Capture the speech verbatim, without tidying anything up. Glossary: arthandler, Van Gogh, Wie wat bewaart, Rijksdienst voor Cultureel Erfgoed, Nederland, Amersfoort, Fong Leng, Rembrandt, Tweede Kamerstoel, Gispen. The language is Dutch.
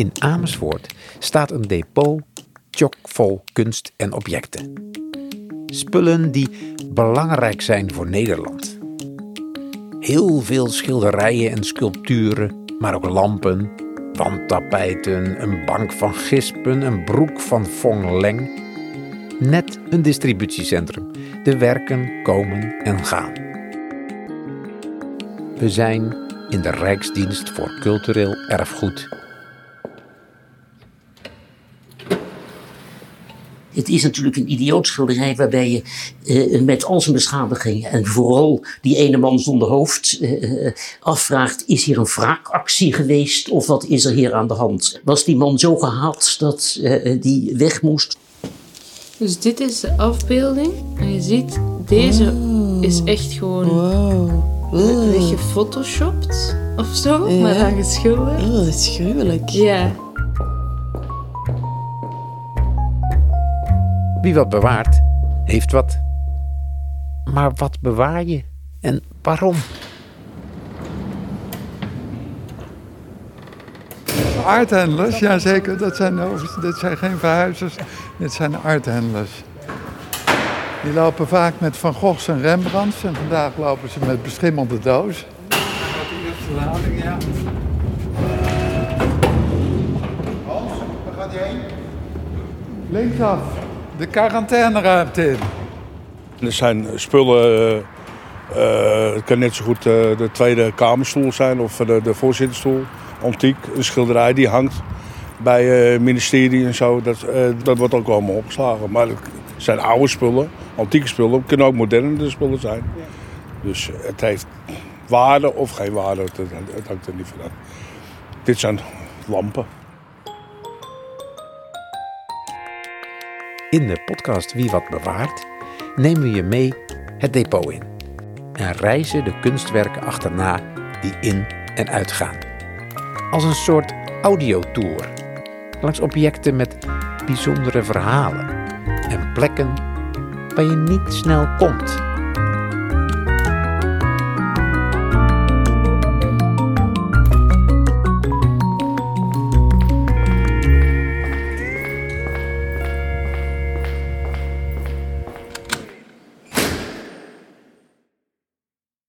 In Amersfoort staat een depot chockvol kunst en objecten. Spullen die belangrijk zijn voor Nederland. Heel veel schilderijen en sculpturen, maar ook lampen, wandtapijten, een bank van Gispen, een broek van Fong Leng. Net een distributiecentrum. De werken komen en gaan. We zijn in de Rijksdienst voor Cultureel Erfgoed. Het is natuurlijk een idioot schilderij waarbij je eh, met al zijn beschadigingen en vooral die ene man zonder hoofd eh, afvraagt, is hier een wraakactie geweest of wat is er hier aan de hand? Was die man zo gehaald dat eh, die weg moest? Dus dit is de afbeelding en je ziet, deze oh. is echt gewoon wow. oh. gefotoshopt of zo, ja. maar dan geschilderd. Oh, dat is gruwelijk. Ja. Wie wat bewaart, heeft wat. Maar wat bewaar je en waarom? Arthandlers, ja zeker. Dat zijn, dat zijn geen verhuizers, dit zijn arthandlers. Die lopen vaak met Van Goghs en Rembrandts en vandaag lopen ze met beschimmelde doos. Dat is de lading, ja. Hans, waar gaat hij heen? Linksaf. De quarantaineruimte in. Er zijn spullen, uh, het kan net zo goed uh, de Tweede Kamerstoel zijn of de, de voorzitterstoel. Antiek, een schilderij die hangt bij het uh, ministerie en zo. Dat, uh, dat wordt ook allemaal opgeslagen. Maar het zijn oude spullen, antieke spullen. Het kunnen ook moderne spullen zijn. Ja. Dus het heeft waarde of geen waarde, het, het hangt er niet van aan. Dit zijn lampen. In de podcast Wie wat bewaart nemen we je mee het depot in en reizen de kunstwerken achterna die in en uitgaan. Als een soort audiotour langs objecten met bijzondere verhalen en plekken waar je niet snel komt.